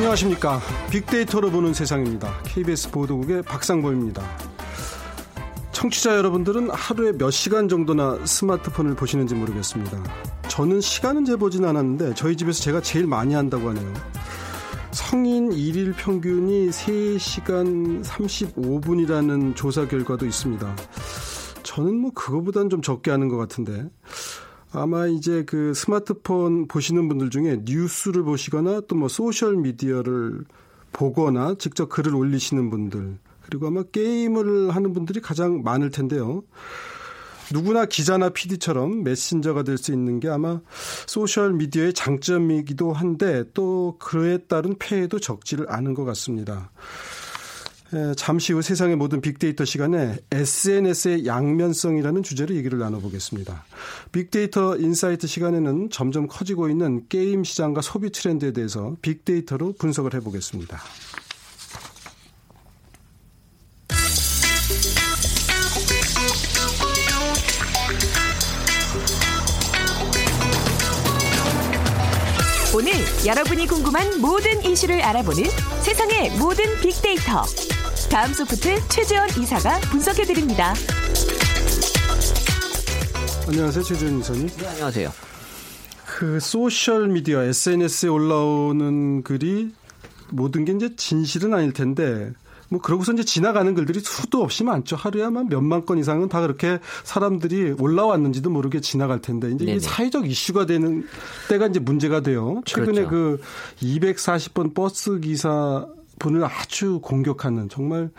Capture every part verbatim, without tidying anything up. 안녕하십니까. 빅데이터로 보는 세상입니다. 케이비에스 보도국의 박상보입니다. 청취자 여러분들은 하루에 몇 시간 정도나 스마트폰을 보시는지 모르겠습니다. 저는 시간은 재보진 않았는데 저희 집에서 제가 제일 많이 한다고 하네요. 성인 일일 평균이 세 시간 삼십오 분이라는 조사 결과도 있습니다. 저는 뭐 그거보단 좀 적게 하는 것 같은데, 아마 이제 그 스마트폰 보시는 분들 중에 뉴스를 보시거나 또 뭐 소셜 미디어를 보거나 직접 글을 올리시는 분들, 그리고 아마 게임을 하는 분들이 가장 많을 텐데요. 누구나 기자나 피디처럼 메신저가 될 수 있는 게 아마 소셜 미디어의 장점이기도 한데, 또 그에 따른 폐해도 적지를 않은 것 같습니다. 잠시 후 세상의 모든 빅데이터 시간에 에스엔에스의 양면성이라는 주제로 얘기를 나눠보겠습니다. 빅데이터 인사이트 시간에는 점점 커지고 있는 게임 시장과 소비 트렌드에 대해서 빅데이터로 분석을 해보겠습니다. 오늘 여러분이 궁금한 모든 이슈를 알아보는 세상의 모든 빅데이터. 다음 소프트 최재원 이사가 분석해드립니다. 안녕하세요. 최재원 이사님. 네, 안녕하세요. 그 소셜미디어 에스엔에스에 올라오는 글이 모든 게 이제 진실은 아닐 텐데, 뭐 그러고서 이제 지나가는 글들이 수도 없이 많죠. 하루에 아마 몇만 건 이상은 다 그렇게 사람들이 올라왔는지도 모르게 지나갈 텐데, 이제 이게 사회적 이슈가 되는 때가 이제 문제가 돼요. 최근에 그렇죠. 그 이백사십 번 버스 기사 분을 아주 공격하는 정말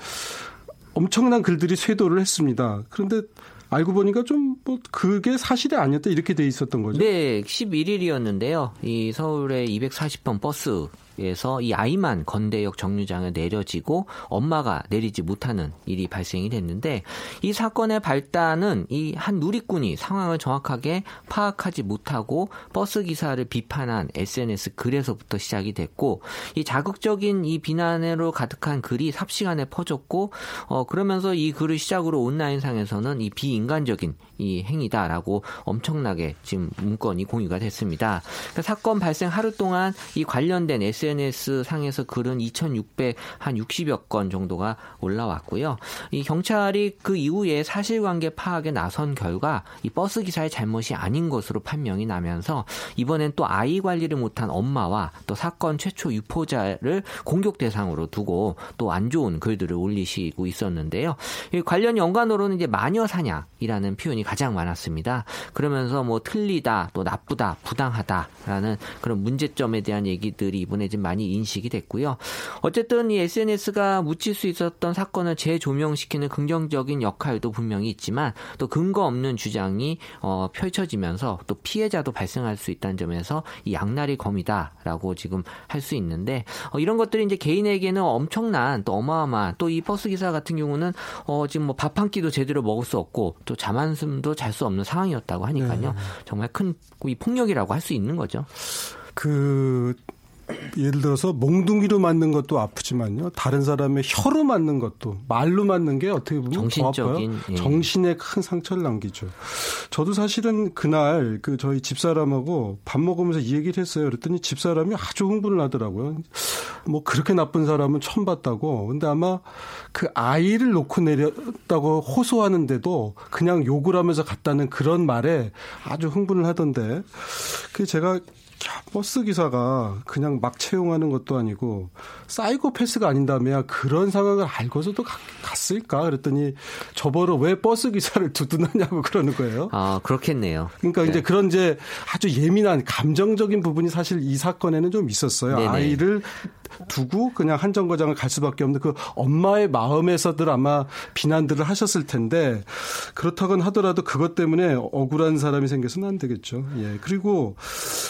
엄청난 글들이 쇄도를 했습니다. 그런데 알고 보니까 좀 뭐 그게 사실이 아니었다 이렇게 돼 있었던 거죠. 네, 십일 일이었는데요. 이 서울의 이백사십 번 버스에서 이 아이만 건대역 정류장에 내려지고 엄마가 내리지 못하는 일이 발생이 됐는데, 이 사건의 발단은 이 한 누리꾼이 상황을 정확하게 파악하지 못하고 버스 기사를 비판한 에스엔에스 글에서부터 시작이 됐고, 이 자극적인 이 비난으로 가득한 글이 삽시간에 퍼졌고, 어 그러면서 이 글을 시작으로 온라인상에서는 이 비인 인간적인 이 행위다라고 엄청나게 지금 문건이 공유가 됐습니다. 그러니까 사건 발생 하루 동안 이 관련된 에스엔에스 상에서 글은 이천육백육십여 건 정도가 올라왔고요. 이 경찰이 그 이후에 사실관계 파악에 나선 결과 이 버스 기사의 잘못이 아닌 것으로 판명이 나면서, 이번엔 또 아이 관리를 못한 엄마와 또 사건 최초 유포자를 공격 대상으로 두고 또 안 좋은 글들을 올리시고 있었는데요. 이 관련 연관어로는 이제 마녀 사냥 이라는 표현이 가장 많았습니다. 그러면서 뭐 틀리다, 또 나쁘다, 부당하다라는 그런 문제점에 대한 얘기들이 이번에 좀 많이 인식이 됐고요. 어쨌든 이 에스엔에스가 묻힐 수 있었던 사건을 재조명시키는 긍정적인 역할도 분명히 있지만, 또 근거 없는 주장이 어, 펼쳐지면서 또 피해자도 발생할 수 있다는 점에서 이 양날의 검이다라고 지금 할 수 있는데, 어, 이런 것들이 이제 개인에게는 엄청난 또 어마어마한, 또 이 버스 기사 같은 경우는 어, 지금 뭐 밥 한 끼도 제대로 먹을 수 없고 또 잠 한숨도 잘 수 없는 상황이었다고 하니까요. 네. 정말 큰 이 폭력이라고 할 수 있는 거죠. 그 예를 들어서 몽둥이로 맞는 것도 아프지만요, 다른 사람의 혀로 맞는 것도, 말로 맞는 게 어떻게 보면 정신적인, 더 아파요. 예. 정신에 큰 상처를 남기죠. 저도 사실은 그날 그 저희 집사람하고 밥 먹으면서 이 얘기를 했어요. 그랬더니 집사람이 아주 흥분을 하더라고요. 뭐 그렇게 나쁜 사람은 처음 봤다고. 근데 아마 그 아이를 놓고 내렸다고 호소하는데도 그냥 욕을 하면서 갔다는 그런 말에 아주 흥분을 하던데, 그 제가 버스 기사가 그냥 막 채용하는 것도 아니고 사이코패스가 아닌다며 그런 상황을 알고서도 가, 갔을까? 그랬더니 저버러 왜 버스 기사를 두둔하냐고 그러는 거예요. 아, 그렇겠네요. 그러니까 네. 이제 그런 이제 아주 예민한 감정적인 부분이 사실 이 사건에는 좀 있었어요. 네네. 아이를 두고 그냥 한 정거장을 갈 수밖에 없는 그 엄마의 마음에서들 아마 비난들을 하셨을 텐데, 그렇다곤 하더라도 그것 때문에 억울한 사람이 생겨서는 안 되겠죠. 예. 그리고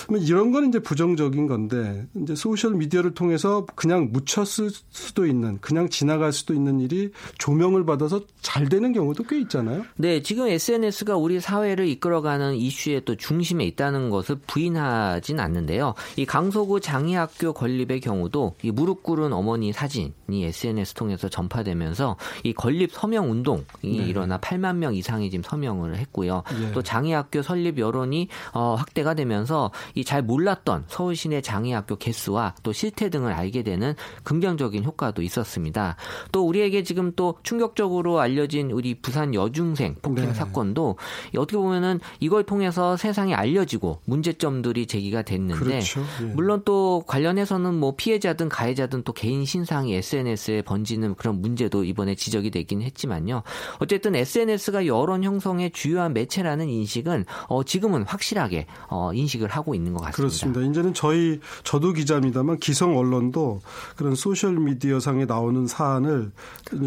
이런 그런 건 이제 부정적인 건데, 이제 소셜 미디어를 통해서 그냥 묻혔을 수도 있는, 그냥 지나갈 수도 있는 일이 조명을 받아서 잘 되는 경우도 꽤 있잖아요. 네, 지금 에스엔에스가 우리 사회를 이끌어가는 이슈의 또 중심에 있다는 것을 부인하진 않는데요. 이 강서구 장애학교 건립의 경우도 결국 이 무릎 꿇은 어머니 사진이 에스엔에스 통해서 전파되면서 이 건립 서명 운동이 네. 일어나 팔만 명 이상이 지금 서명을 했고요. 네. 또 장애학교 설립 여론이 어, 확대가 되면서 이 잘 몰랐던 서울 시내 장애학교 개수와 또 실태 등을 알게 되는 긍정적인 효과도 있었습니다. 또 우리에게 지금 또 충격적으로 알려진 우리 부산 여중생 폭행 네. 사건도 어떻게 보면은 이걸 통해서 세상에 알려지고 문제점들이 제기가 됐는데 그렇죠. 예. 물론 또 관련해서는 뭐 피해자든 가해자든 또 개인 신상이 에스엔에스에 번지는 그런 문제도 이번에 지적이 되긴 했지만요. 어쨌든 에스엔에스가 여론 형성의 주요한 매체라는 인식은 어 지금은 확실하게 어 인식을 하고 있는 것 같습니다. 그렇습니다. 이제는 저희 저도 기자입니다만 기성 언론도 그런 소셜 미디어 상에 나오는 사안을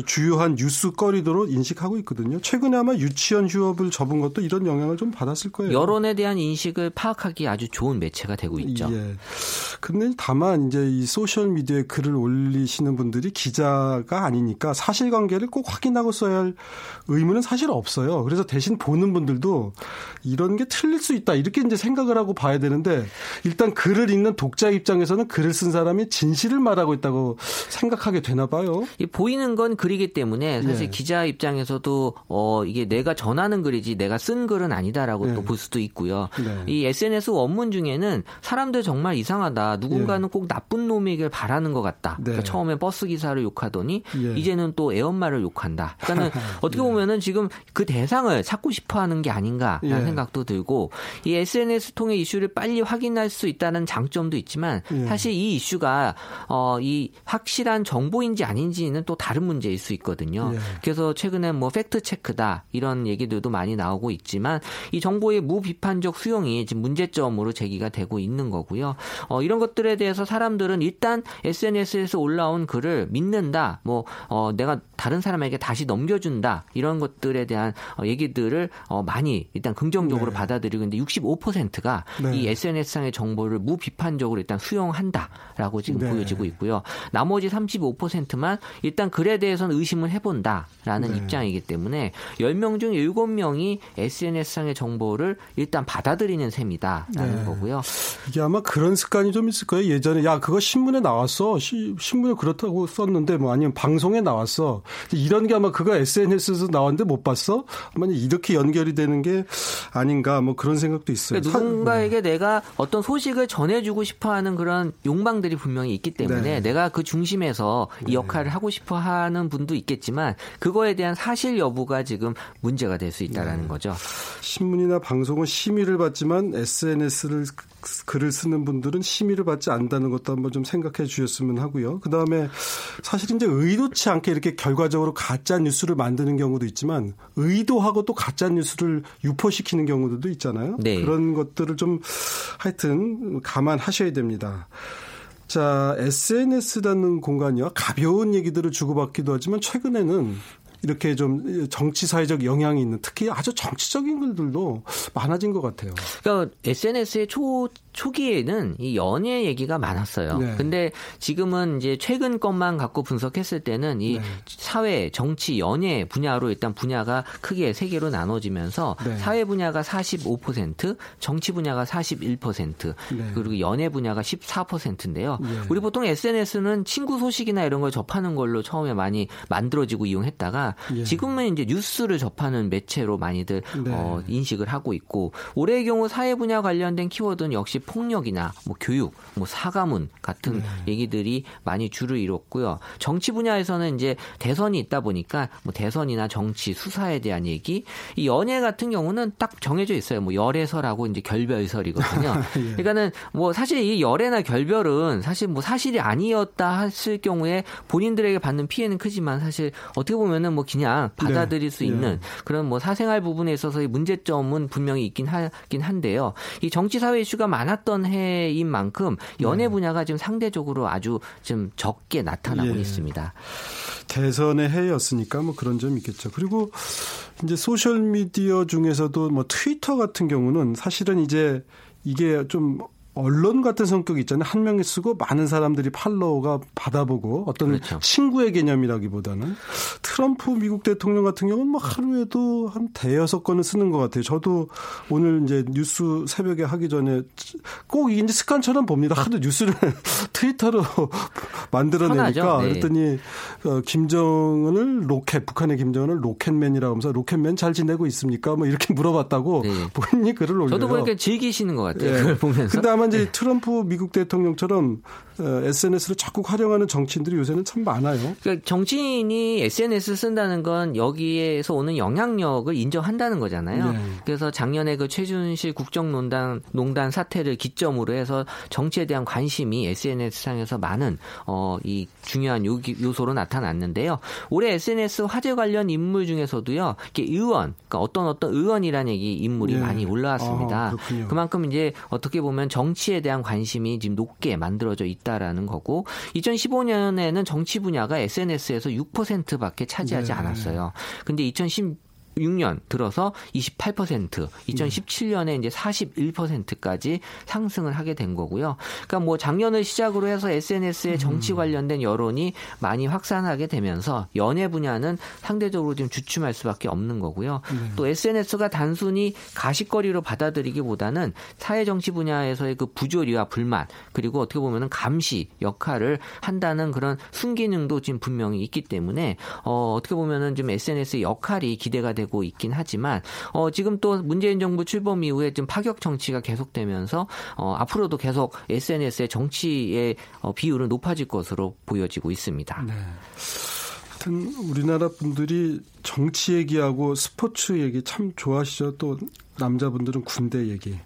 주요한 뉴스거리로 인식하고 있거든요. 최근에 아마 유치원 휴업을 접은 것도 이런 영향을 좀 받았을 거예요. 여론에 대한 인식을 파악하기 아주 좋은 매체가 되고 있죠. 예. 근데 다만 이제 이 소셜 미디어에 글을 올리시는 분들이 기자가 아니니까 사실관계를 꼭 확인하고 써야 할 의무는 사실 없어요. 그래서 대신 보는 분들도 이런 게 틀릴 수 있다 이렇게 이제 생각을 하고 봐야 되는데 일단 글을 읽는 독자 입장에서는 글을 쓴 사람이 진실을 말하고 있다고 생각하게 되나 봐요. 이 보이는 건 글이기 때문에 사실 예. 기자 입장에서도 어 이게 내가 전하는 글이지 내가 쓴 글은 아니다라고 예. 또 볼 수도 있고요. 네. 이 에스엔에스 원문 중에는 사람들 정말 이상하다. 누군가는 예. 꼭 나쁜 놈이길 바라는 것 같다. 네. 그러니까 처음에 버스 기사를 욕하더니 예. 이제는 또 애엄마를 욕한다. 그러니까 어떻게 예. 보면은 지금 그 대상을 찾고 싶어하는 게 아닌가라는 예. 생각도 들고 이 에스엔에스 통해 이슈를 빨리 확인할 수 있다는 장점도 있지만 예. 사실 이 이슈가 어, 이 확실한 정보인지 아닌지는 또 다른 문제일 수 있거든요. 예. 그래서 최근에 뭐 팩트 체크다 이런 얘기들도 많이 나오고 있지만 이 정보의 무비판적 수용이 지금 문제점으로 제기가 되고 있는 거고요. 어, 이런 것들에 대해서 사람들은 일단 에스엔에스에서 올라온 글을 믿는다, 뭐 어, 내가 다른 사람에게 다시 넘겨준다 이런 것들에 대한 어, 얘기들을 어, 많이 일단 긍정적으로 네. 받아들이고 있는데 육십오 퍼센트가 네. 이 에스엔에스상의 정보를 무비판적으로 일단 수용한다라고 지금 네. 보여지고 있고요. 나머지 삼십오 퍼센트만 일단 글에 대해서는 의심을 해본다라는 네. 입장이기 때문에 열 명 중 일곱 명이 에스엔에스상의 정보를 일단 받아들이는 셈이다라는 네. 거고요. 이게 아마 그런 습관이 좀 있을 거예요. 예전에 야 그거 신문에 나왔어. 시, 신문에 그렇다고 썼는데 뭐 아니면 방송에 나왔어. 이런 게 아마 그거 에스엔에스에서 나왔는데 못 봤어? 아마 이렇게 연결이 되는 게 아닌가 뭐 그런 생각도 있어요. 그러니까 누군가에게 네. 내가 어떤 소식을 전해주고 싶어하는 그런 욕망들이 분명히 있기 때문에 네. 내가 그 중심에서 이 역할을 네. 하고 싶어하는 분도 있겠지만 그거에 대한 사실 여부가 지금 문제가 될 수 있다라는 네. 거죠. 신문이나 방송은 심의를 받지만 에스엔에스를 글을 쓰는 분들은 심의를 받지 않는다는 것도 한번 좀 생각해 주셨으면 하고요. 그다음에 사실 이제 의도치 않게 이렇게 결과적으로 가짜 뉴스를 만드는 경우도 있지만 의도하고 또 가짜 뉴스를 유포시키는 경우도 있잖아요. 네. 그런 것들을 좀 하여튼 감안하셔야 됩니다. 자, 에스엔에스라는 공간이요. 가벼운 얘기들을 주고받기도 하지만 최근에는 이렇게 좀 정치 사회적 영향이 있는 특히 아주 정치적인 글들도 많아진 것 같아요. 그러니까 에스엔에스의 초 초기에는 이 연애 얘기가 많았어요. 네. 근데 지금은 이제 최근 것만 갖고 분석했을 때는 이 네. 사회, 정치, 연애 분야로 일단 분야가 크게 세 개로 나눠지면서 네. 사회 분야가 사십오 퍼센트, 정치 분야가 사십일 퍼센트, 네. 그리고 연애 분야가 십사 퍼센트인데요. 네. 우리 보통 에스엔에스는 친구 소식이나 이런 걸 접하는 걸로 처음에 많이 만들어지고 이용했다가 네. 지금은 이제 뉴스를 접하는 매체로 많이들 네. 어, 인식을 하고 있고 올해의 경우 사회 분야 관련된 키워드는 역시 폭력이나 뭐 교육, 뭐 사과문 같은 네. 얘기들이 많이 주를 이뤘고요. 정치 분야에서는 이제 대선이 있다 보니까 뭐 대선이나 정치 수사에 대한 얘기, 이 연애 같은 경우는 딱 정해져 있어요. 뭐 열애설하고 이제 결별설이거든요. 예. 그러니까는 뭐 사실 이 열애나 결별은 사실 뭐 사실이 아니었다 했을 경우에 본인들에게 받는 피해는 크지만 사실 어떻게 보면은 뭐 그냥 받아들일 네. 수 있는 네. 그런 뭐 사생활 부분에 있어서의 문제점은 분명히 있긴 하긴 한데요. 이 정치 사회 이슈가 많아. 났던 해인 만큼 연애 분야가 지금 상대적으로 아주 좀 적게 나타나고 예. 있습니다. 대선의 해였으니까 뭐 그런 점이 있겠죠. 그리고 이제 소셜 미디어 중에서도 뭐 트위터 같은 경우는 사실은 이제 이게 좀 언론 같은 성격이 있잖아요. 한 명이 쓰고 많은 사람들이 팔로우가 받아보고 어떤 그렇죠. 친구의 개념이라기보다는 트럼프 미국 대통령 같은 경우는 뭐 하루에도 한 대여섯 건을 쓰는 것 같아요. 저도 오늘 이제 뉴스 새벽에 하기 전에 꼭 이게 이제 습관처럼 봅니다. 하도 뉴스를 트위터로 만들어내니까 네. 그랬더니 김정은을 로켓, 북한의 김정은을 로켓맨이라고 하면서 로켓맨 잘 지내고 있습니까? 뭐 이렇게 물어봤다고 네. 본인이 글을 올려요. 저도 보니까 즐기시는 것 같아요. 네. 그걸 보면서. 근데 아마 이제 트럼프 미국 대통령처럼 에스엔에스를 자꾸 활용하는 정치인들이 요새는 참 많아요. 그러니까 정치인이 에스엔에스 쓴다는 건 여기에서 오는 영향력을 인정한다는 거잖아요. 네. 그래서 작년에 그 최준실 국정농단 농단 사태를 기점으로 해서 정치에 대한 관심이 에스엔에스상에서 많은 어, 이 중요한 요기, 요소로 나타났는데요. 올해 에스엔에스 화제 관련 인물 중에서도요. 이렇게 의원, 그러니까 어떤 어떤 의원이라는 얘기 인물이 네. 많이 올라왔습니다. 아, 그만큼 이제 어떻게 보면 정치에 대한 관심이 지금 높게 만들어져 있다라는 거고 이천십오 년에는 정치 분야가 에스엔에스에서 육 퍼센트밖에 차지하지 네. 않았어요. 근데 이천십육 년 들어서 이십팔 퍼센트, 이천십칠 년에 이제 사십일 퍼센트까지 상승을 하게 된 거고요. 그러니까 뭐 작년을 시작으로 해서 에스엔에스에 정치 관련된 여론이 많이 확산하게 되면서 연예 분야는 상대적으로 지금 주춤할 수밖에 없는 거고요. 네. 또 에스엔에스가 단순히 가십거리로 받아들이기보다는 사회 정치 분야에서의 그 부조리와 불만 그리고 어떻게 보면은 감시 역할을 한다는 그런 순기능도 지금 분명히 있기 때문에 어, 어떻게 보면은 지금 에스엔에스의 역할이 기대가 되. 고 있긴 하지만 어, 지금 또 문재인 정부 출범 이후에 좀 파격 정치가 계속되면서 어, 앞으로도 계속 에스엔에스의 정치의 어, 비율은 높아질 것으로 보여지고 있습니다. 네. 하여튼 우리나라 분들이 정치 얘기하고 스포츠 얘기 참 좋아하시죠. 또 남자분들은 군대 얘기.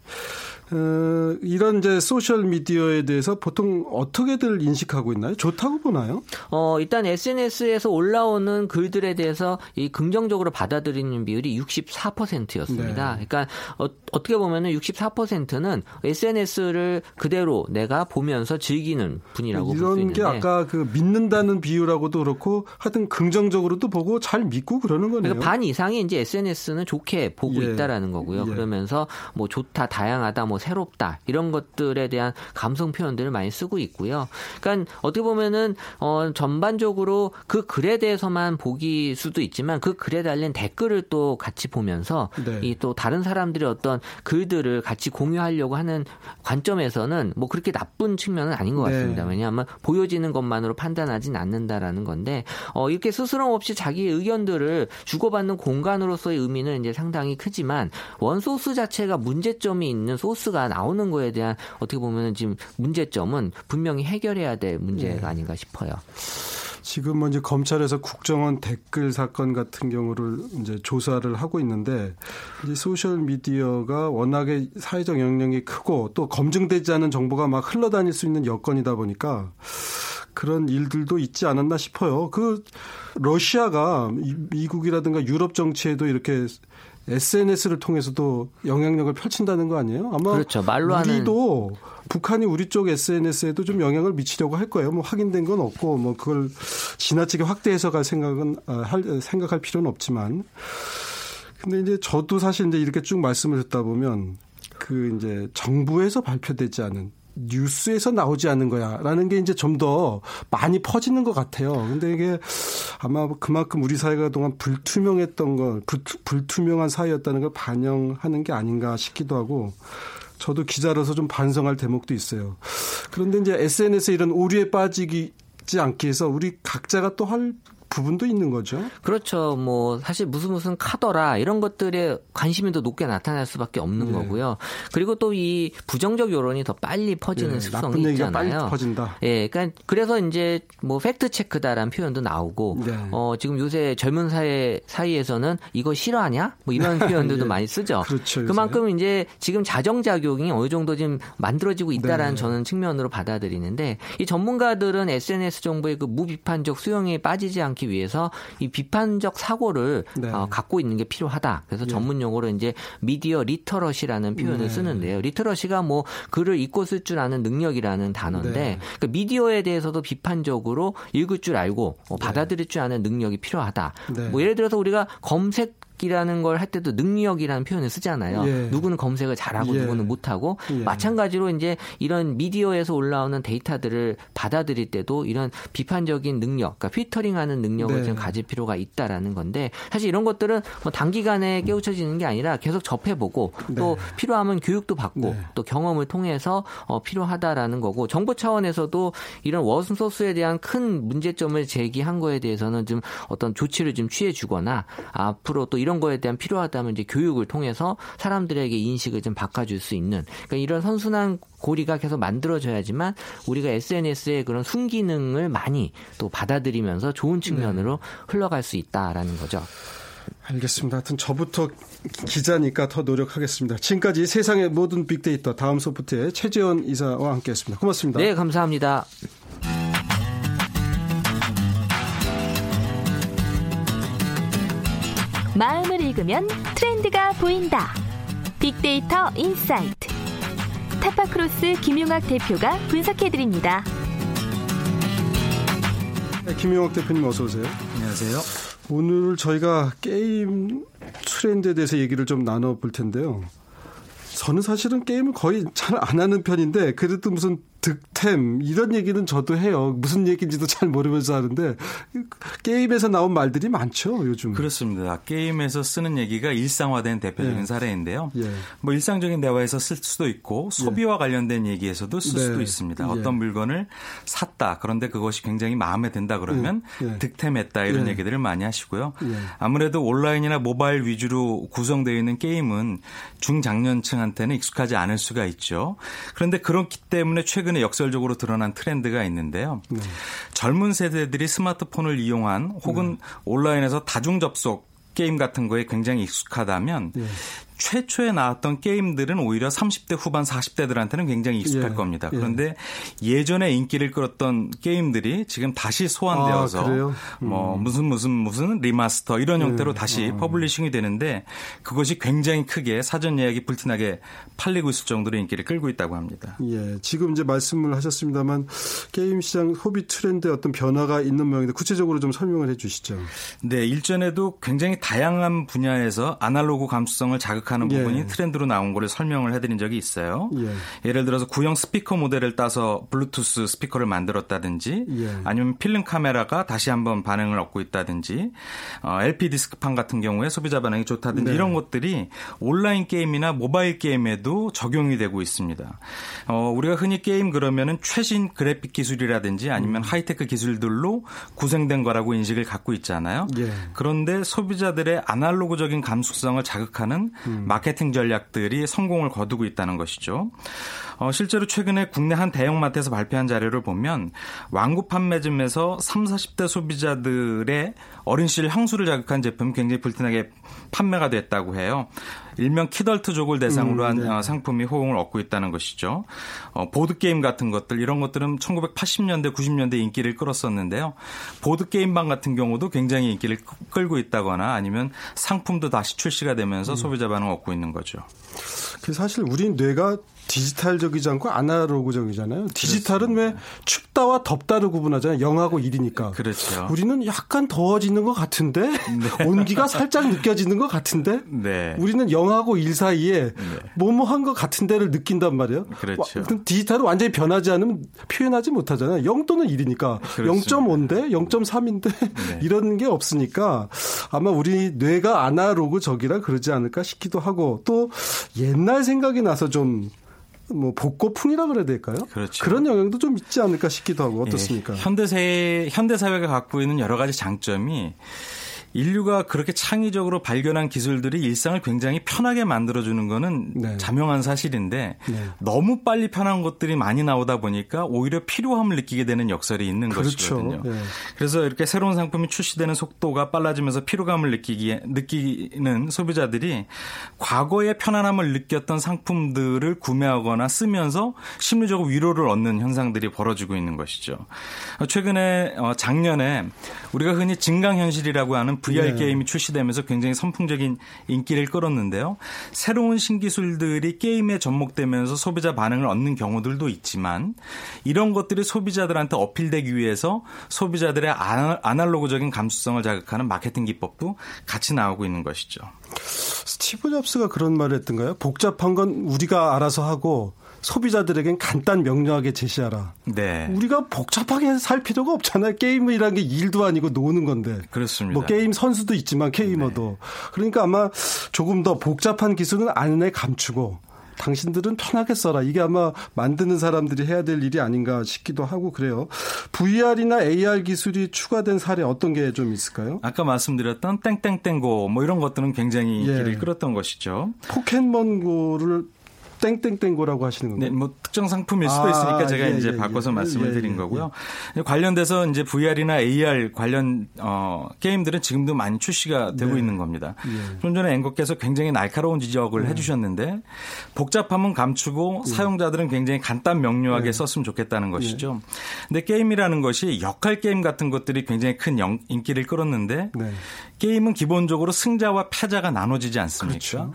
어, 이런 이제 소셜 미디어에 대해서 보통 어떻게들 인식하고 있나요? 좋다고 보나요? 어, 일단 에스엔에스에서 올라오는 글들에 대해서 이 긍정적으로 받아들이는 비율이 육십사 퍼센트였습니다. 네. 그러니까 어, 어떻게 보면은 육십사 퍼센트는 에스엔에스를 그대로 내가 보면서 즐기는 분이라고 볼 수 있는데 이런 게 아까 그 믿는다는 비유라고도 그렇고 하여튼 긍정적으로도 보고 잘 믿고 그러는 거네요. 그러니까 반 이상이 이제 에스엔에스는 좋게 보고 예. 있다라는 거고요. 예. 그러면서 뭐 좋다, 다양하다, 뭐 새롭다 이런 것들에 대한 감성 표현들을 많이 쓰고 있고요. 그러니까 어떻게 보면은 어, 전반적으로 그 글에 대해서만 보기 수도 있지만 그 글에 달린 댓글을 또 같이 보면서 네. 이 또 다른 사람들의 어떤 글들을 같이 공유하려고 하는 관점에서는 뭐 그렇게 나쁜 측면은 아닌 것 같습니다. 네. 왜냐하면 보여지는 것만으로 판단하진 않는다라는 건데 어, 이렇게 스스럼 없이 자기의 의견들을 주고받는 공간으로서의 의미는 이제 상당히 크지만 원소스 자체가 문제점이 있는 소스 가 나오는 거에 대한 어떻게 보면 지금 문제점은 분명히 해결해야 될 문제가 네. 아닌가 싶어요. 지금 뭐 이제 검찰에서 국정원 댓글 사건 같은 경우를 이제 조사를 하고 있는데 이 소셜 미디어가 워낙에 사회적 영향력이 크고 또 검증되지 않은 정보가 막 흘러다닐 수 있는 여건이다 보니까 그런 일들도 있지 않았나 싶어요. 그 러시아가 미국이라든가 유럽 정치에도 이렇게 에스엔에스를 통해서도 영향력을 펼친다는 거 아니에요? 아마 그렇죠. 말로 우리도 하는... 북한이 우리 쪽 에스엔에스에도 좀 영향을 미치려고 할 거예요. 뭐 확인된 건 없고 뭐 그걸 지나치게 확대해서 갈 생각은 할 생각할 필요는 없지만, 근데 이제 저도 사실 이제 이렇게 쭉 말씀을 듣다 보면 그 이제 정부에서 발표되지 않은. 뉴스에서 나오지 않는 거야라는 게 이제 좀 더 많이 퍼지는 것 같아요. 근데 이게 아마 그만큼 우리 사회가 그동안 불투명했던 걸 불투, 불투명한 사회였다는 걸 반영하는 게 아닌가 싶기도 하고 저도 기자로서 좀 반성할 대목도 있어요. 그런데 이제 에스엔에스 이런 오류에 빠지지 않기 위해서 우리 각자가 또 할 부분도 있는 거죠. 그렇죠. 뭐 사실 무슨 무슨 카더라 이런 것들에 관심이 더 높게 나타날 수밖에 없는 네. 거고요. 그리고 또 이 부정적 여론이 더 빨리 퍼지는 네. 습성이 나쁜 얘기가 있잖아요. 빨리 퍼진다. 예, 그러니까 그래서 이제 뭐 팩트 체크다라는 표현도 나오고, 네. 어 지금 요새 젊은 사회 사이에서는 이거 싫어하냐? 뭐 이런 표현들도 예. 많이 쓰죠. 그렇죠. 요새. 그만큼 이제 지금 자정작용이 어느 정도 지금 만들어지고 있다라는 네. 저는 측면으로 받아들이는데 이 전문가들은 에스엔에스 정보의 그 무비판적 수용에 빠지지 않기 위해서 이 비판적 사고를 네. 어, 갖고 있는 게 필요하다. 그래서 네. 전문 용어로 이제 미디어 리터러시라는 표현을 네. 쓰는데요. 리터러시가 뭐 글을 읽고 쓸 줄 아는 능력이라는 단어인데 네. 그러니까 미디어에 대해서도 비판적으로 읽을 줄 알고 어, 받아들일 줄 아는 능력이 필요하다. 네. 뭐 예를 들어서 우리가 검색 검색이라는 걸 할 때도 능력이라는 표현을 쓰잖아요. 예. 누구는 검색을 잘하고 예. 누구는 못하고 예. 마찬가지로 이제 이런 미디어에서 올라오는 데이터들을 받아들일 때도 이런 비판적인 능력, 그러니까 피터링하는 능력을 네. 좀 가질 필요가 있다라는 건데 사실 이런 것들은 뭐 단기간에 깨우쳐지는 게 아니라 계속 접해보고 네. 또 필요하면 교육도 받고 네. 또 경험을 통해서 어, 필요하다라는 거고 정부 차원에서도 이런 원소스에 대한 큰 문제점을 제기한 거에 대해서는 좀 어떤 조치를 좀 취해주거나 앞으로 또 이런 거에 대한 필요하다면 이제 교육을 통해서 사람들에게 인식을 좀 바꿔줄 수 있는 그러니까 이런 선순환 고리가 계속 만들어져야지만 우리가 에스엔에스의 그런 순기능을 많이 또 받아들이면서 좋은 측면으로 네. 흘러갈 수 있다라는 거죠. 알겠습니다. 하여튼 저부터 기자니까 더 노력하겠습니다. 지금까지 세상의 모든 빅데이터 다음 소프트의 최재원 이사와 함께했습니다. 고맙습니다. 네, 감사합니다. 마음을 읽으면 트렌드가 보인다. 빅데이터 인사이트. 타파크로스 김용학 대표가 분석해드립니다. 네, 김용학 대표님 어서 오세요. 안녕하세요. 오늘 저희가 게임 트렌드에 대해서 얘기를 좀 나눠볼 텐데요. 저는 사실은 게임을 거의 잘 안 하는 편인데 그래도 무슨 득템 이런 얘기는 저도 해요. 무슨 얘기인지도 잘 모르면서 하는데 게임에서 나온 말들이 많죠 요즘. 그렇습니다. 게임에서 쓰는 얘기가 일상화된 대표적인 예. 사례인데요. 예. 뭐 일상적인 대화에서 쓸 수도 있고 소비와 예. 관련된 얘기에서도 쓸 네. 수도 있습니다. 예. 어떤 물건을 샀다. 그런데 그것이 굉장히 마음에 든다 그러면 예. 예. 득템했다 이런 예. 얘기들을 많이 하시고요. 예. 아무래도 온라인이나 모바일 위주로 구성되어 있는 게임은 중장년층한테는 익숙하지 않을 수가 있죠. 그런데 그렇기 때문에 최근 최근에 역설적으로 드러난 트렌드가 있는데요. 네. 젊은 세대들이 스마트폰을 이용한 혹은 네. 온라인에서 다중 접속 게임 같은 거에 굉장히 익숙하다면 네. 최초에 나왔던 게임들은 오히려 삼십 대 후반 사십 대들한테는 굉장히 익숙할 예, 겁니다. 그런데 예. 예전에 인기를 끌었던 게임들이 지금 다시 소환되어서 아, 음. 뭐 무슨 무슨 무슨 리마스터 이런 예. 형태로 다시 아. 퍼블리싱이 되는데 그것이 굉장히 크게 사전 예약이 불티나게 팔리고 있을 정도로 인기를 끌고 있다고 합니다. 예, 지금 이제 말씀을 하셨습니다만 게임 시장 소비 트렌드에 어떤 변화가 있는 모양인데 구체적으로 좀 설명을 해 주시죠. 네, 일전에도 굉장히 다양한 분야에서 아날로그 감수성을 자극 하는 부분이 예. 트렌드로 나온 거를 설명을 해드린 적이 있어요. 예. 예를 들어서 구형 스피커 모델을 따서 블루투스 스피커를 만들었다든지 예. 아니면 필름 카메라가 다시 한번 반응을 얻고 있다든지 어, 엘피 디스크판 같은 경우에 소비자 반응이 좋다든지 네. 이런 것들이 온라인 게임이나 모바일 게임에도 적용이 되고 있습니다. 어, 우리가 흔히 게임 그러면은 최신 그래픽 기술이라든지 아니면 음. 하이테크 기술들로 구성된 거라고 인식을 갖고 있잖아요. 예. 그런데 소비자들의 아날로그적인 감수성을 자극하는 음. 마케팅 전략들이 성공을 거두고 있다는 것이죠. 어, 실제로 최근에 국내 한 대형마트에서 발표한 자료를 보면 완구 판매점에서 삼사십 대 소비자들의 어린 시절 향수를 자극한 제품이 굉장히 불티나게 판매가 됐다고 해요. 일명 키덜트족을 대상으로 한 음, 네. 상품이 호응을 얻고 있다는 것이죠. 어, 보드게임 같은 것들 이런 것들은 천구백팔십 년대 구십 년대 인기를 끌었었는데요. 보드게임방 같은 경우도 굉장히 인기를 끌고 있다거나 아니면 상품도 다시 출시가 되면서 음. 소비자 반응을 얻고 있는 거죠. 사실 우리 뇌가 디지털적이지 않고 아날로그적이잖아요. 디지털은 그렇습니다. 왜 춥다와 덥다를 구분하잖아요. 영하고 일이니까. 그렇죠. 우리는 약간 더워지는 것 같은데 네. 온기가 살짝 느껴지는 것 같은데 네. 우리는 영하고 일 사이에 네. 뭐뭐한 것 같은데를 느낀단 말이에요. 그렇죠. 디지털은 완전히 변하지 않으면 표현하지 못하잖아요. 영 또는 일이니까. 그렇습니다. 영 점 오인데 영 점 삼인데 네. 이런 게 없으니까 아마 우리 뇌가 아날로그적이라 그러지 않을까 싶기도 하고 또 옛날 생각이 나서 좀 뭐 복고풍이라 그래야 될까요? 그렇죠. 그런 영향도 좀 있지 않을까 싶기도 하고 어떻습니까? 예, 현대사회, 현대사회가 갖고 있는 여러 가지 장점이 인류가 그렇게 창의적으로 발견한 기술들이 일상을 굉장히 편하게 만들어주는 거는 네. 자명한 사실인데 네. 너무 빨리 편한 것들이 많이 나오다 보니까 오히려 필요함을 느끼게 되는 역설이 있는 그렇죠. 것이거든요. 네. 그래서 이렇게 새로운 상품이 출시되는 속도가 빨라지면서 피로감을 느끼기에, 느끼는 소비자들이 과거의 편안함을 느꼈던 상품들을 구매하거나 쓰면서 심리적 위로를 얻는 현상들이 벌어지고 있는 것이죠. 최근에 작년에 우리가 흔히 증강현실이라고 하는 브이아르 네. 게임이 출시되면서 굉장히 선풍적인 인기를 끌었는데요. 새로운 신기술들이 게임에 접목되면서 소비자 반응을 얻는 경우들도 있지만 이런 것들이 소비자들한테 어필되기 위해서 소비자들의 아날로그적인 감수성을 자극하는 마케팅 기법도 같이 나오고 있는 것이죠. 스티브 잡스가 그런 말을 했던가요? 복잡한 건 우리가 알아서 하고 소비자들에겐 간단 명료하게 제시하라. 네. 우리가 복잡하게 살 필요가 없잖아요. 게임이라는 게 일도 아니고 노는 건데. 그렇습니다. 뭐 게임 선수도 있지만 게이머도. 네. 그러니까 아마 조금 더 복잡한 기술은 안에 감추고 당신들은 편하게 써라. 이게 아마 만드는 사람들이 해야 될 일이 아닌가 싶기도 하고 그래요. 브이아르이나 에이아르 기술이 추가된 사례 어떤 게 좀 있을까요? 아까 말씀드렸던 땡땡땡고 뭐 이런 것들은 굉장히 인기를 예. 끌었던 것이죠. 포켓몬고를 땡땡땡고라고 하시는 건가요? 네, 뭐 특정 상품일 수도 있으니까 아, 제가 예, 이제 예, 바꿔서 예, 말씀을 예, 드린 거고요. 예, 예. 관련돼서 이제 브이아르이나 에이아르 관련 어, 게임들은 지금도 많이 출시가 되고 네. 있는 겁니다. 예. 좀 전에 앵커께서 굉장히 날카로운 지적을 예. 해주셨는데 복잡함은 감추고 예. 사용자들은 굉장히 간단 명료하게 예. 썼으면 좋겠다는 것이죠. 예. 근데 게임이라는 것이 역할 게임 같은 것들이 굉장히 큰 영, 인기를 끌었는데 네. 게임은 기본적으로 승자와 패자가 나눠지지 않습니까? 그렇죠.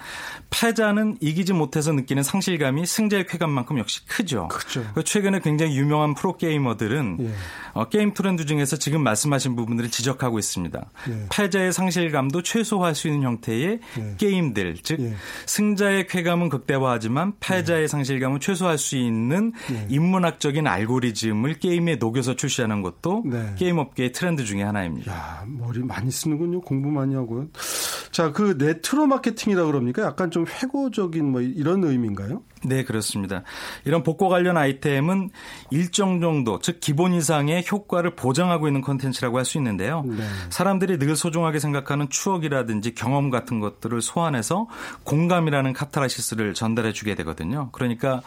패자는 이기지 못해서 느끼는 상실감이 승자의 쾌감만큼 역시 크죠. 그렇죠. 최근에 굉장히 유명한 프로게이머들은 예. 어, 게임 트렌드 중에서 지금 말씀하신 부분들을 지적하고 있습니다. 예. 패자의 상실감도 최소화할 수 있는 형태의 예. 게임들. 즉 예. 승자의 쾌감은 극대화하지만 패자의 예. 상실감은 최소화할 수 있는 예. 인문학적인 알고리즘을 게임에 녹여서 출시하는 것도 네. 게임업계의 트렌드 중에 하나입니다. 야, 머리 많이 쓰는군요. 공부 많이 하고요. 자, 그 레트로 마케팅이라고 그럽니까? 약간 좀 회고적인 뭐 이런 의미인가요? 네, 그렇습니다. 이런 복고 관련 아이템은 일정 정도, 즉 기본 이상의 효과를 보장하고 있는 콘텐츠라고 할 수 있는데요. 네. 사람들이 늘 소중하게 생각하는 추억이라든지 경험 같은 것들을 소환해서 공감이라는 카타르시스를 전달해 주게 되거든요. 그러니까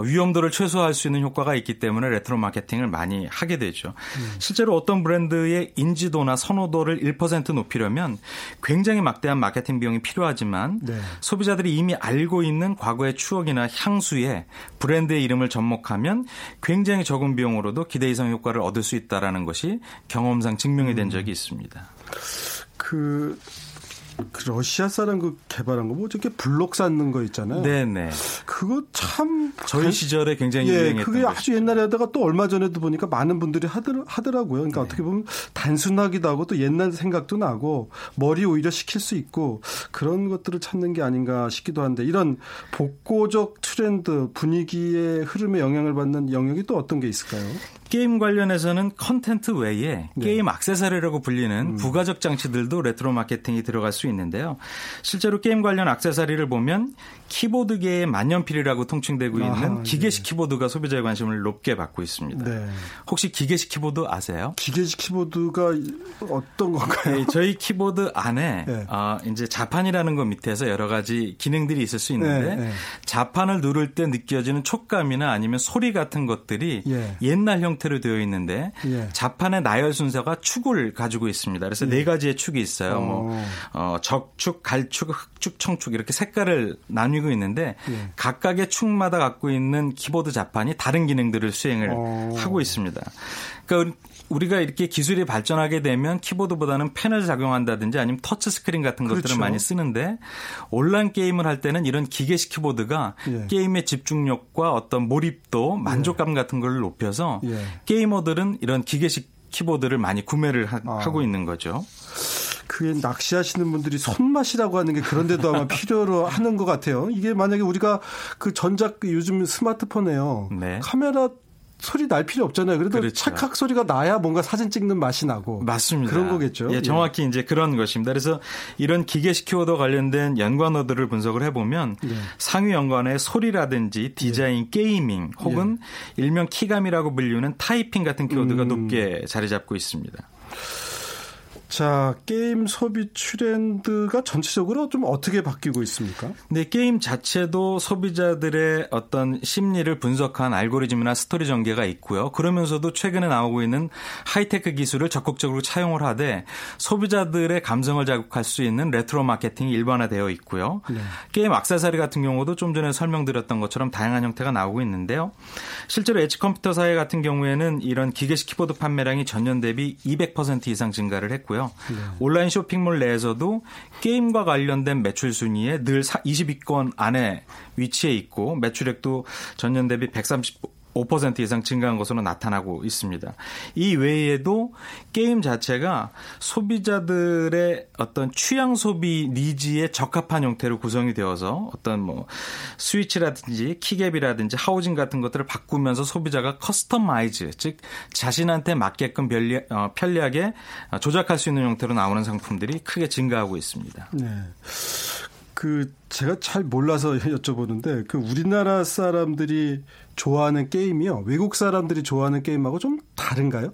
위험도를 최소화할 수 있는 효과가 있기 때문에 레트로 마케팅을 많이 하게 되죠. 음. 실제로 어떤 브랜드의 인지도나 선호도를 일 퍼센트 높이려면 굉장히 막대한 마케팅 비용이 필요하지만 네. 소비자들이 이미 알고 있는 과거의 추억이나 향수에 브랜드의 이름을 접목하면 굉장히 적은 비용으로도 기대 이상 효과를 얻을 수 있다라는 것이 경험상 증명이 된 적이 있습니다. 그, 그 러시아 사람 그 개발한 거 뭐 이렇게 블록 쌓는 거 있잖아요. 네네. 그거 참 저희 그, 시절에 굉장히 예, 유행했던 그게 것이죠. 아주 옛날에 하다가 또 얼마 전에도 보니까 많은 분들이 하더, 하더라고요. 그러니까 네. 어떻게 보면 단순하기도 하고 또 옛날 생각도 나고 머리 오히려 식힐 수 있고 그런 것들을 찾는 게 아닌가 싶기도 한데 이런 복고적 트렌드 분위기의 흐름에 영향을 받는 영역이 또 어떤 게 있을까요? 게임 관련해서는 컨텐츠 외에 네. 게임 액세서리라고 불리는 부가적 장치들도 레트로 마케팅이 들어갈 수 있는데요. 실제로 게임 관련 액세서리를 보면 키보드계의 만년필이라고 통칭되고 있는 아하, 기계식 네. 키보드가 소비자의 관심을 높게 받고 있습니다. 네. 혹시 기계식 키보드 아세요? 기계식 키보드가 어떤 건가요? 네, 저희 키보드 안에 네. 어, 이제 자판이라는 것 밑에서 여러 가지 기능들이 있을 수 있는데 네, 네. 자판을 누를 때 느껴지는 촉감이나 아니면 소리 같은 것들이 네. 옛날 형 형태로 되어 있는데 예. 자판의 나열 순서가 축을 가지고 있습니다. 그래서 예. 네 가지의 축이 있어요. 어. 뭐 어, 적축, 갈축, 흑축, 청축 이렇게 색깔을 나뉘고 있는데 예. 각각의 축마다 갖고 있는 키보드 자판이 다른 기능들을 수행을 어. 하고 있습니다. 그러니까 우리가 이렇게 기술이 발전하게 되면 키보드보다는 펜을 작용한다든지 아니면 터치스크린 같은 그렇죠. 것들을 많이 쓰는데 온라인 게임을 할 때는 이런 기계식 키보드가 예. 게임의 집중력과 어떤 몰입도 만족감 예. 같은 걸 높여서 예. 게이머들은 이런 기계식 키보드를 많이 구매를 하, 아. 하고 있는 거죠. 그게 낚시하시는 분들이 손맛이라고 하는 게 그런데도 아마 필요로 하는 것 같아요. 이게 만약에 우리가 그 전작 요즘 스마트폰에요. 네. 카메라 소리 날 필요 없잖아요. 그래도 그렇죠. 착각 소리가 나야 뭔가 사진 찍는 맛이 나고. 맞습니다. 그런 거겠죠. 예, 정확히 예. 이제 그런 것입니다. 그래서 이런 기계식 키워드와 관련된 연관어들을 분석을 해보면 예. 상위 연관에 소리라든지 디자인, 예. 게이밍 혹은 예. 일명 키감이라고 불리는 타이핑 같은 키워드가 음. 높게 자리 잡고 있습니다. 자, 게임 소비 트렌드가 전체적으로 좀 어떻게 바뀌고 있습니까? 네, 게임 자체도 소비자들의 어떤 심리를 분석한 알고리즘이나 스토리 전개가 있고요. 그러면서도 최근에 나오고 있는 하이테크 기술을 적극적으로 차용을 하되 소비자들의 감성을 자극할 수 있는 레트로 마케팅이 일반화되어 있고요. 네. 게임 액세서리 같은 경우도 좀 전에 설명드렸던 것처럼 다양한 형태가 나오고 있는데요. 실제로 H컴퓨터사회 같은 경우에는 이런 기계식 키보드 판매량이 전년 대비 이백 퍼센트 이상 증가를 했고요. 네. 온라인 쇼핑몰 내에서도 게임과 관련된 매출 순위에 늘 이십 위권 안에 위치해 있고 매출액도 전년 대비 백삼십오 퍼센트 이상 증가한 것으로 나타나고 있습니다. 이 외에도 게임 자체가 소비자들의 어떤 취향 소비 니즈에 적합한 형태로 구성이 되어서 어떤 뭐 스위치라든지 키캡이라든지 하우징 같은 것들을 바꾸면서 소비자가 커스터마이즈, 즉 자신한테 맞게끔 편리하게 조작할 수 있는 형태로 나오는 상품들이 크게 증가하고 있습니다. 네. 그 제가 잘 몰라서 여쭤보는데 그 우리나라 사람들이 좋아하는 게임이요, 외국 사람들이 좋아하는 게임하고 좀 다른가요?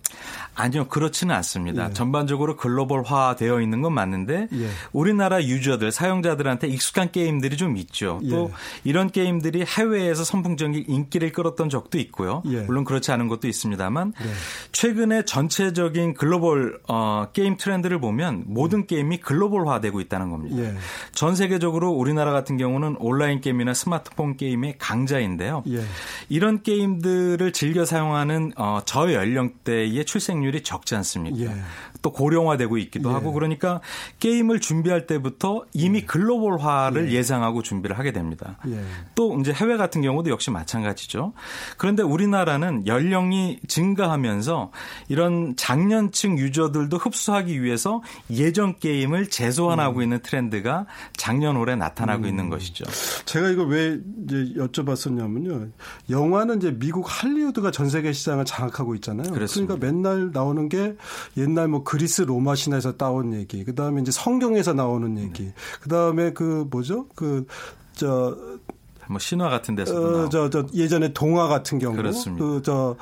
아니요, 그렇지는 않습니다. 예. 전반적으로 글로벌화 되어 있는 건 맞는데 예. 우리나라 유저들, 사용자들한테 익숙한 게임들이 좀 있죠. 또 예. 이런 게임들이 해외에서 선풍적인 인기를 끌었던 적도 있고요. 예. 물론 그렇지 않은 것도 있습니다만 예. 최근에 전체적인 글로벌 어, 게임 트렌드를 보면 모든 예. 게임이 글로벌화되고 있다는 겁니다. 예. 전 세계적으로 우리나라 같은 경우는 온라인 게임이나 스마트폰 게임의 강자인데요. 예. 이런 게임들을 즐겨 사용하는 어, 저 연령대의 출생률이 적지 않습니까? 예. 또 고령화되고 있기도 예. 하고 그러니까 게임을 준비할 때부터 이미 예. 글로벌화를 예. 예상하고 준비를 하게 됩니다. 예. 또 이제 해외 같은 경우도 역시 마찬가지죠. 그런데 우리나라는 연령이 증가하면서 이런 장년층 유저들도 흡수하기 위해서 예전 게임을 재소환하고 음. 있는 트렌드가 작년 올해 나타나고 음. 있는 것이죠. 제가 이거 왜 이제 여쭤봤었냐면요. 영화는 이제 미국 할리우드가 전 세계 시장을 장악하고 있잖아요. 그렇습니다. 그러니까 맨날 나오는 게 옛날 뭐 그리스 로마 신화에서 따온 얘기, 그 다음에 이제 성경에서 나오는 얘기, 네. 그 다음에 그 뭐죠 그 저 뭐 신화 같은 데서도 어, 저, 저 예전에 동화 같은 경우, 그렇습니다. 그 저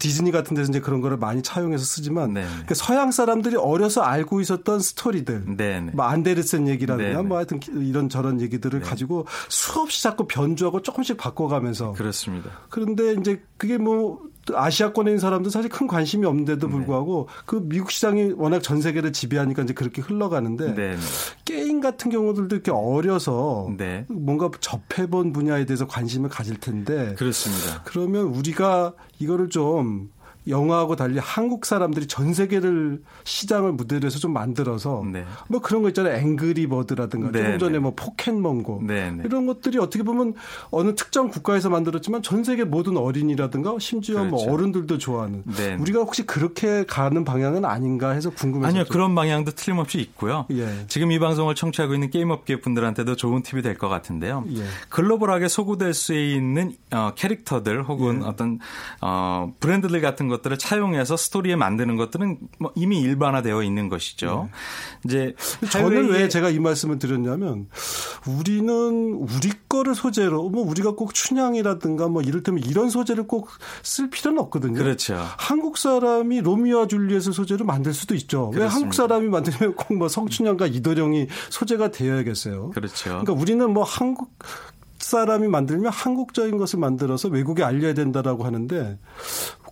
디즈니 같은 데서 이제 그런 거를 많이 차용해서 쓰지만 그러니까 서양 사람들이 어려서 알고 있었던 스토리들, 네네. 뭐 안데르센 얘기라든가 뭐 하여튼 이런 저런 얘기들을 네네. 가지고 수없이 자꾸 변주하고 조금씩 바꿔가면서 그렇습니다. 그런데 이제 그게 뭐 아시아권에 있는 사람도 사실 큰 관심이 없는데도 불구하고 네. 그 미국 시장이 워낙 전 세계를 지배하니까 이제 그렇게 흘러가는데 네. 게임 같은 경우들도 이렇게 어려서 네. 뭔가 접해본 분야에 대해서 관심을 가질 텐데 그렇습니다. 그러면 우리가 이거를 좀 영화하고 달리 한국 사람들이 전 세계를 시장을 무대로 해서 좀 만들어서 네. 뭐 그런 거 있잖아요. 앵그리버드라든가 네, 조금 전에 네. 뭐 포켓몬고 네, 네. 이런 것들이 어떻게 보면 어느 특정 국가에서 만들었지만 전 세계 모든 어린이라든가 심지어 그렇죠. 뭐 어른들도 좋아하는 네, 우리가 혹시 그렇게 가는 방향은 아닌가 해서 궁금해서 아니요. 좀. 그런 방향도 틀림없이 있고요. 예. 지금 이 방송을 청취하고 있는 게임업계 분들한테도 좋은 팁이 될 것 같은데요. 예. 글로벌하게 소구될 수 있는 어, 캐릭터들 혹은 예. 어떤 어, 브랜드들 같은 것 것들을 차용해서 스토리에 만드는 것들은 뭐 이미 일반화되어 있는 것이죠. 네. 이제 저는 왜 제가 이 말씀을 드렸냐면 우리는 우리 거를 소재로 뭐 우리가 꼭 춘향이라든가 뭐 이를테면 이런 소재를 꼭 쓸 필요는 없거든요. 그렇죠. 한국 사람이 로미오와 줄리엣을 소재로 만들 수도 있죠. 그렇습니다. 왜 한국 사람이 만들면 꼭 뭐 성춘향과 이도령이 소재가 되어야겠어요. 그렇죠. 그러니까 우리는 뭐 한국 사람이 만들면 한국적인 것을 만들어서 외국에 알려야 된다라고 하는데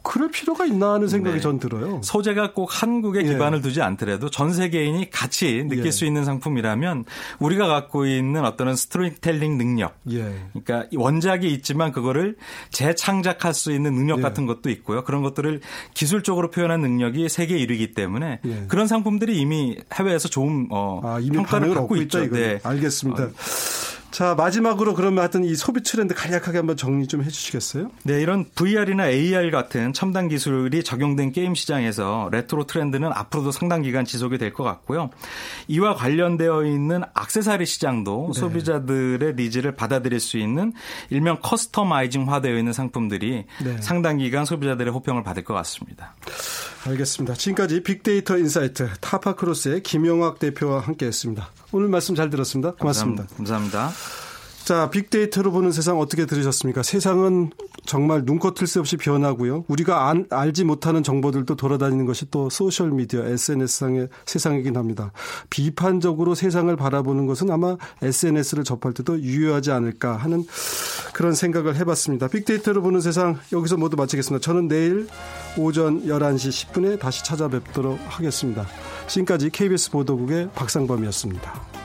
그럴 필요가 있나 하는 생각이 네. 전 들어요. 소재가 꼭 한국에 예. 기반을 두지 않더라도 전 세계인이 같이 느낄 예. 수 있는 상품이라면 우리가 갖고 있는 어떤 스토리텔링 능력. 예. 그러니까 원작이 있지만 그거를 재창작할 수 있는 능력 예. 같은 것도 있고요. 그런 것들을 기술적으로 표현한 능력이 세계 일 위이기 때문에 예. 그런 상품들이 이미 해외에서 좋은 어, 아, 이미 평가를 받고 있다, 있죠. 네. 알겠습니다. 어, 자, 마지막으로 그러면 하여튼 이 소비 트렌드 간략하게 한번 정리 좀 해주시겠어요? 네, 이런 브이알이나 에이알 같은 첨단 기술이 적용된 게임 시장에서 레트로 트렌드는 앞으로도 상당 기간 지속이 될 것 같고요. 이와 관련되어 있는 액세서리 시장도 네. 소비자들의 니즈를 받아들일 수 있는 일명 커스터마이징화되어 있는 상품들이 네. 상당 기간 소비자들의 호평을 받을 것 같습니다. 알겠습니다. 지금까지 빅데이터 인사이트 타파크로스의 김용학 대표와 함께했습니다. 오늘 말씀 잘 들었습니다. 고맙습니다. 감사합니다. 자, 빅데이터로 보는 세상 어떻게 들으셨습니까? 세상은 정말 눈코뜰 새 없이 변하고요. 우리가 안, 알지 못하는 정보들도 돌아다니는 것이 또 소셜미디어, 에스엔에스상의 세상이긴 합니다. 비판적으로 세상을 바라보는 것은 아마 에스엔에스를 접할 때도 유효하지 않을까 하는 그런 생각을 해봤습니다. 빅데이터로 보는 세상 여기서 모두 마치겠습니다. 저는 내일 오전 열한 시 십 분에 다시 찾아뵙도록 하겠습니다. 지금까지 케이비에스 보도국의 박상범이었습니다.